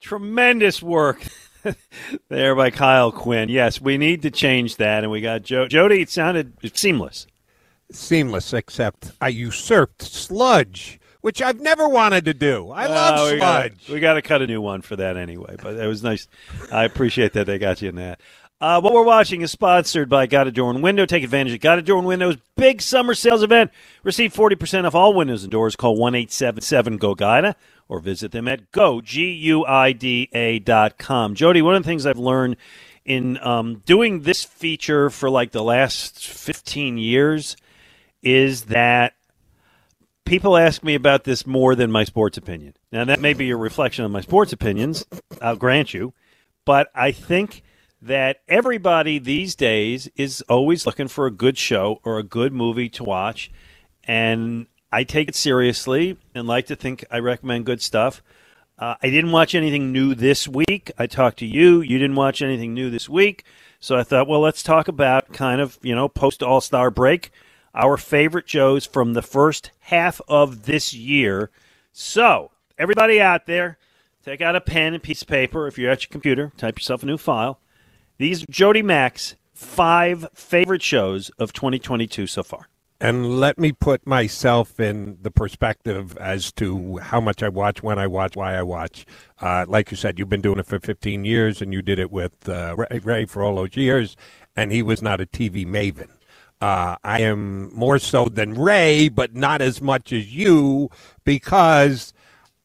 Tremendous work there by Kyle Quinn. Yes, we need to change that, and we got Jody. It sounded seamless. Seamless, except I usurped sludge, which I've never wanted to do. I love sludge. We got to cut a new one for that anyway, but it was nice. I appreciate that they got you in that. What we're watching is sponsored by Guida Door and Window. Take advantage of Guida Door and Window's big summer sales event. Receive 40% off all windows and doors. Call 1-877-GO-GUIDA. Or visit them at goguida.com. Jody, one of the things I've learned in doing this feature for like the last 15 years is that people ask me about this more than my sports opinion. Now, that may be a reflection on my sports opinions, I'll grant you, but I think that everybody these days is always looking for a good show or a good movie to watch, and I take it seriously and like to think I recommend good stuff. I didn't watch anything new this week. I talked to you. You didn't watch anything new this week. So I thought, well, let's talk about kind of, you know, post-All-Star break, our favorite shows from the first half of this year. So everybody out there, take out a pen and piece of paper. If you're at your computer, type yourself a new file. These are Jody Mack's 5 favorite shows of 2022 so far. And let me put myself in the perspective as to how much I watch, when I watch, why I watch. Like you said, you've been doing it for 15 years, and you did it with Ray for all those years, and he was not a TV maven. I am more so than Ray, but not as much as you, because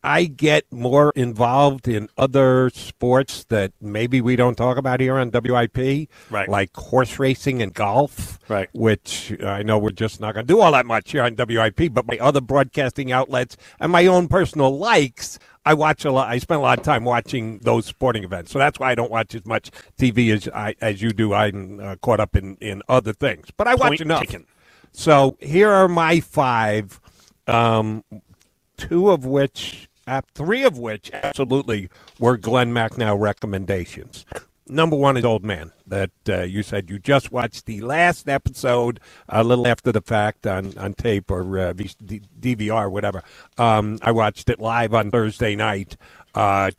I get more involved in other sports that maybe we don't talk about here on WIP, right, like horse racing and golf, right, which I know we're just not going to do all that much here on WIP, but my other broadcasting outlets and my own personal likes, I watch a lot. I spend a lot of time watching those sporting events. So that's why I don't watch as much TV as you do. I'm caught up in other things, but I watch enough. Taken. So here are my 5, 2 of which... 3 of which absolutely were Glenn Macnow recommendations. Number 1 is Old Man, that you said you just watched the last episode a little after the fact on tape or DVR, whatever. I watched it live on Thursday night.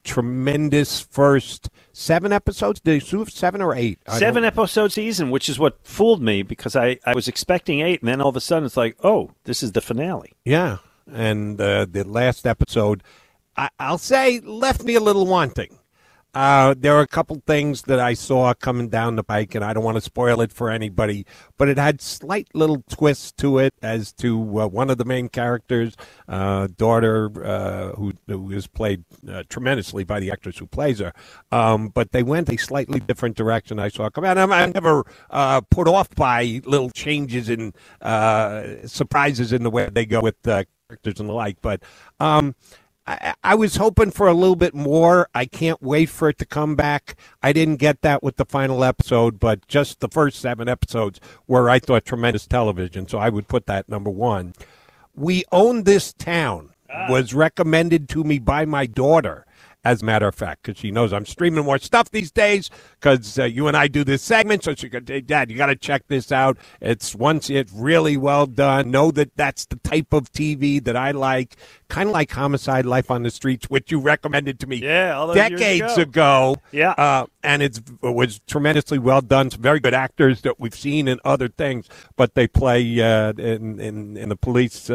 Tremendous first 7 episodes. Did you do 7 or 8? 7-episode season, which is what fooled me, because I was expecting 8, and then all of a sudden it's like, oh, this is the finale. Yeah. And the last episode, I'll say, left me a little wanting. There are a couple things that I saw coming down the pike, and I don't want to spoil it for anybody, but it had slight little twists to it as to one of the main characters, daughter, who is played tremendously by the actress who plays her. But they went a slightly different direction. I saw come out. I'm never put off by little changes and surprises in the way they go with characters and the like, but... I was hoping for a little bit more. I can't wait for it to come back. I didn't get that with the final episode, but just the first 7 episodes were, I thought, tremendous television. So I would put that number 1. We Own This Town was recommended to me by my daughter, as a matter of fact, because she knows I'm streaming more stuff these days, because you and I do this segment, so she goes, hey, Dad, you got to check this out. It's really well done. Know that that's the type of TV that I like. kind of like Homicide: Life on the Streets, which you recommended to me decades ago. Yeah. And it was tremendously well done. Some very good actors that we've seen in other things, but they play in the police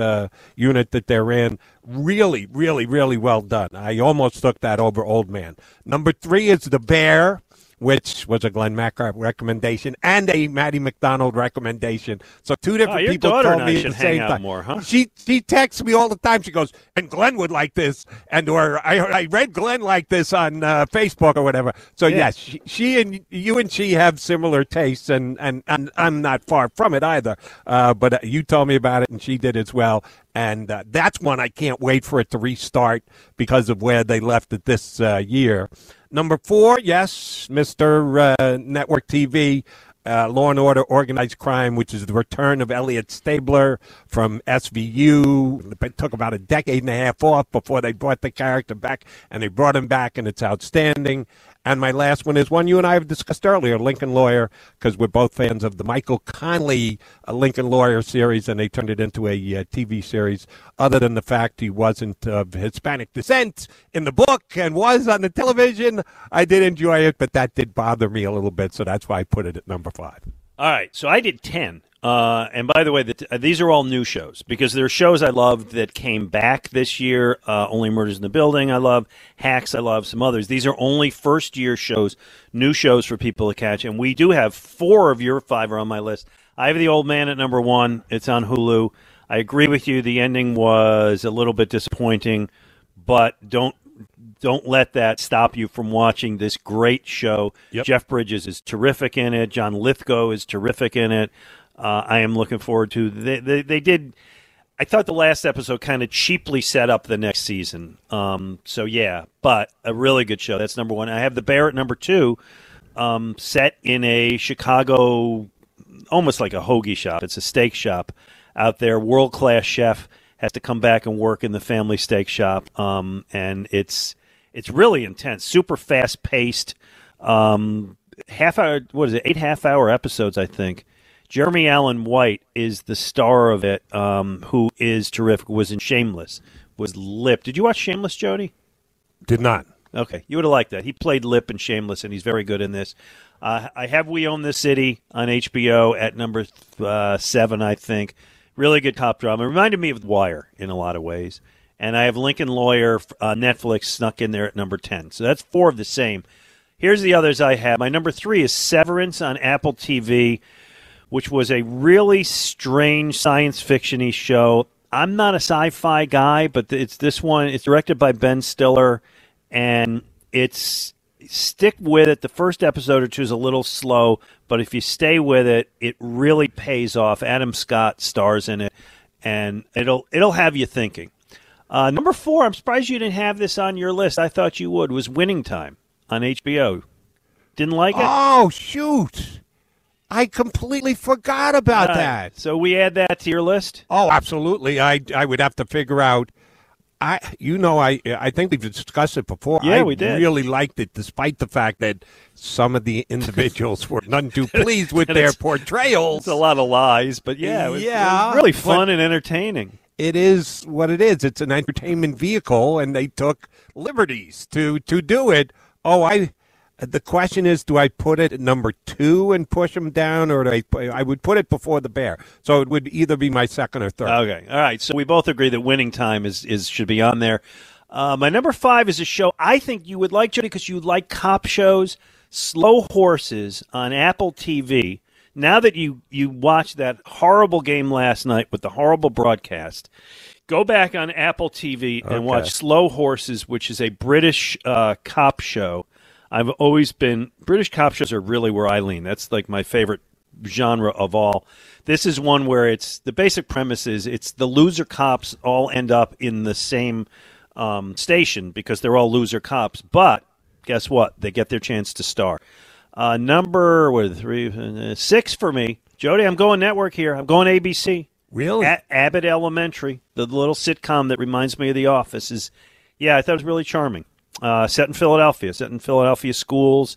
unit that they're in. Really, really, really well done. I almost took that over Old Man. Number 3 is The Bear, which was a Glenn MacRae recommendation and a Maddie McDonald recommendation. So two different people told me at the same time. More, huh? She texts me all the time. She goes, and Glenn would like this, or I read Glenn like this on Facebook or whatever. So yes, she and you and she have similar tastes, and I'm not far from it either. But you told me about it, and she did as well. And that's one I can't wait for it to restart because of where they left it this year. Number 4, yes, Mr. Network TV, Law and Order Organized Crime, which is the return of Elliot Stabler from SVU. It took about a decade and a half off before they brought the character back, and they brought him back, and it's outstanding. And my last one is one you and I have discussed earlier, Lincoln Lawyer, because we're both fans of the Michael Conley Lincoln Lawyer series, and they turned it into a TV series, other than the fact he wasn't of Hispanic descent in the book and was on the television. I did enjoy it, but that did bother me a little bit, so that's why I put it at number 5. All right, so I did 10. And by the way, these are all new shows, because there are shows I loved that came back this year. Only Murders in the Building I love. Hacks I love. Some others. These are only first-year shows, new shows for people to catch. And we do have 4 of your 5 are on my list. I have The Old Man at number 1. It's on Hulu. I agree with you. The ending was a little bit disappointing, but don't let that stop you from watching this great show. Yep. Jeff Bridges is terrific in it. John Lithgow is terrific in it. I am looking forward to. They did. I thought the last episode kind of cheaply set up the next season. But a really good show. That's number 1. I have The Bear at number 2, set in a Chicago, almost like a hoagie shop. It's a steak shop out there. World class chef has to come back and work in the family steak shop, and it's really intense, super fast paced. Half hour. What is it? 8 half-hour episodes, I think. Jeremy Allen White is the star of it, who is terrific, was in Shameless, was Lip. Did you watch Shameless, Jody? Did not. Okay, you would have liked that. He played Lip in Shameless, and he's very good in this. I have We Own This City on HBO at number 7, I think. Really good cop drama. It reminded me of The Wire in a lot of ways. And I have Lincoln Lawyer, Netflix, snuck in there at number 10. So that's 4 of the same. Here's the others I have. My number 3 is Severance on Apple TV, which was a really strange science fiction-y show. I'm not a sci-fi guy, but it's this one. It's directed by Ben Stiller, and it's stick with it. The first episode or 2 is a little slow, but if you stay with it, it really pays off. Adam Scott stars in it, and it'll have you thinking. Number 4, I'm surprised you didn't have this on your list. I thought you would, was Winning Time on HBO. Didn't like it? Oh, shoot. I completely forgot about that. So we add that to your list? Oh, absolutely. I would have to figure out. I think we've discussed it before. Yeah, we did. I really liked it, despite the fact that some of the individuals were none too pleased with their portrayals. It's a lot of lies, but it was really fun and entertaining. It is what it is. It's an entertainment vehicle, and they took liberties to do it. The question is, do I put it at number 2 and push him down, or I would put it before The Bear? So it would either be my 2nd or 3rd. Okay. All right. So we both agree that Winning Time should be on there. My number 5 is a show I think you would like, Jody, because you like cop shows, Slow Horses on Apple TV. Now that you watched that horrible game last night with the horrible broadcast, go back on Apple TV and watch Slow Horses, which is a British cop show. I've always been – British cop shows are really where I lean. That's like my favorite genre of all. This is one where it's – the basic premise is it's the loser cops all end up in the same station because they're all loser cops. But guess what? They get their chance to star. Number 6 for me. Jody, I'm going network here. I'm going ABC. Really? Abbott Elementary, the little sitcom that reminds me of The Office. I thought it was really charming. Set in Philadelphia schools.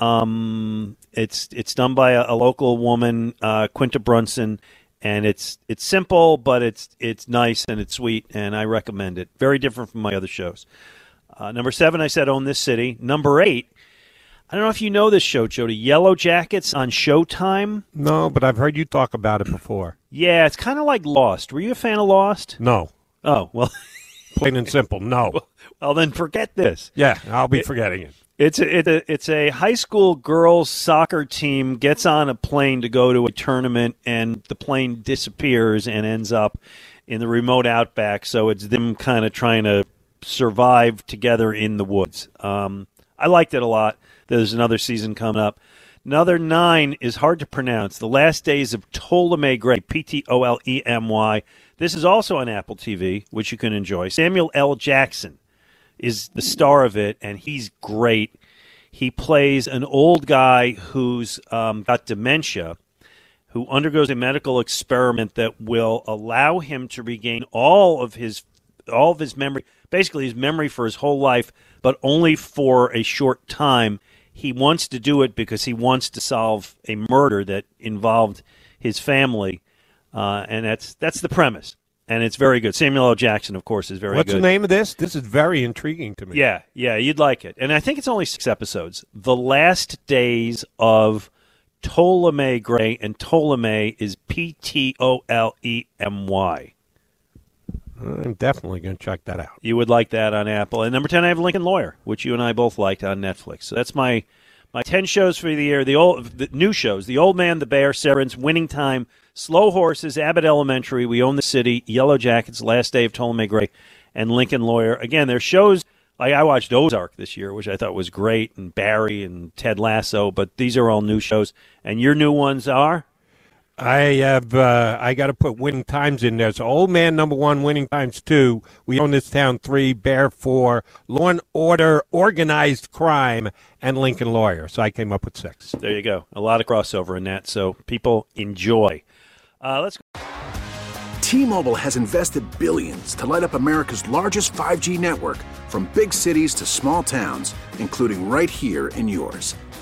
It's done by a local woman, Quinta Brunson, And it's simple, but it's nice and it's sweet, and I recommend it. Very different from my other shows. Number 7, I said Own This City. Number 8, I don't know if you know this show, Jody, Yellow Jackets on Showtime. No, but I've heard you talk about it before. Yeah, it's kind of like Lost. Were you a fan of Lost? No. Oh, well. Plain and simple, no. Well, then forget this. Yeah, I'll be forgetting it. It's a high school girls soccer team gets on a plane to go to a tournament, and the plane disappears and ends up in the remote outback. So it's them kind of trying to survive together in the woods. I liked it a lot. There's another season coming up. Another 9 is hard to pronounce. The Last Days of Ptolemy Gray, Ptolemy. This is also on Apple TV, which you can enjoy. Samuel L. Jackson is the star of it, and he's great. He plays an old guy who's got dementia, who undergoes a medical experiment that will allow him to regain all of his memory, basically his memory for his whole life, but only for a short time. He wants to do it because he wants to solve a murder that involved his family, and that's the premise. And it's very good. Samuel L. Jackson, of course, is very good. What's the name of this? This is very intriguing to me. Yeah, you'd like it. And I think it's only 6 episodes. The Last Days of Ptolemy Gray, and Ptolemy is Ptolemy. I'm definitely going to check that out. You would like that on Apple. And number 10, I have Lincoln Lawyer, which you and I both liked on Netflix. So that's my 10 shows for the year. The new shows, The Old Man, The Bear, Severance, Winning Time, Slow Horses, Abbott Elementary, We Own the City, Yellow Jackets, Last Day of Ptolemy Gray, and Lincoln Lawyer. Again, there's shows, like I watched Ozark this year, which I thought was great, and Barry and Ted Lasso, but these are all new shows. And your new ones are? I got to put Winning Times in there. So Old Man, number 1, Winning Times 2, We Own This Town 3, Bear 4, Law and Order, Organized Crime, and Lincoln Lawyer. So I came up with 6. There you go. A lot of crossover in that, so people enjoy. Let's go. T-Mobile has invested billions to light up America's largest 5G network, from big cities to small towns, including right here in yours.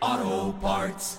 Auto Parts.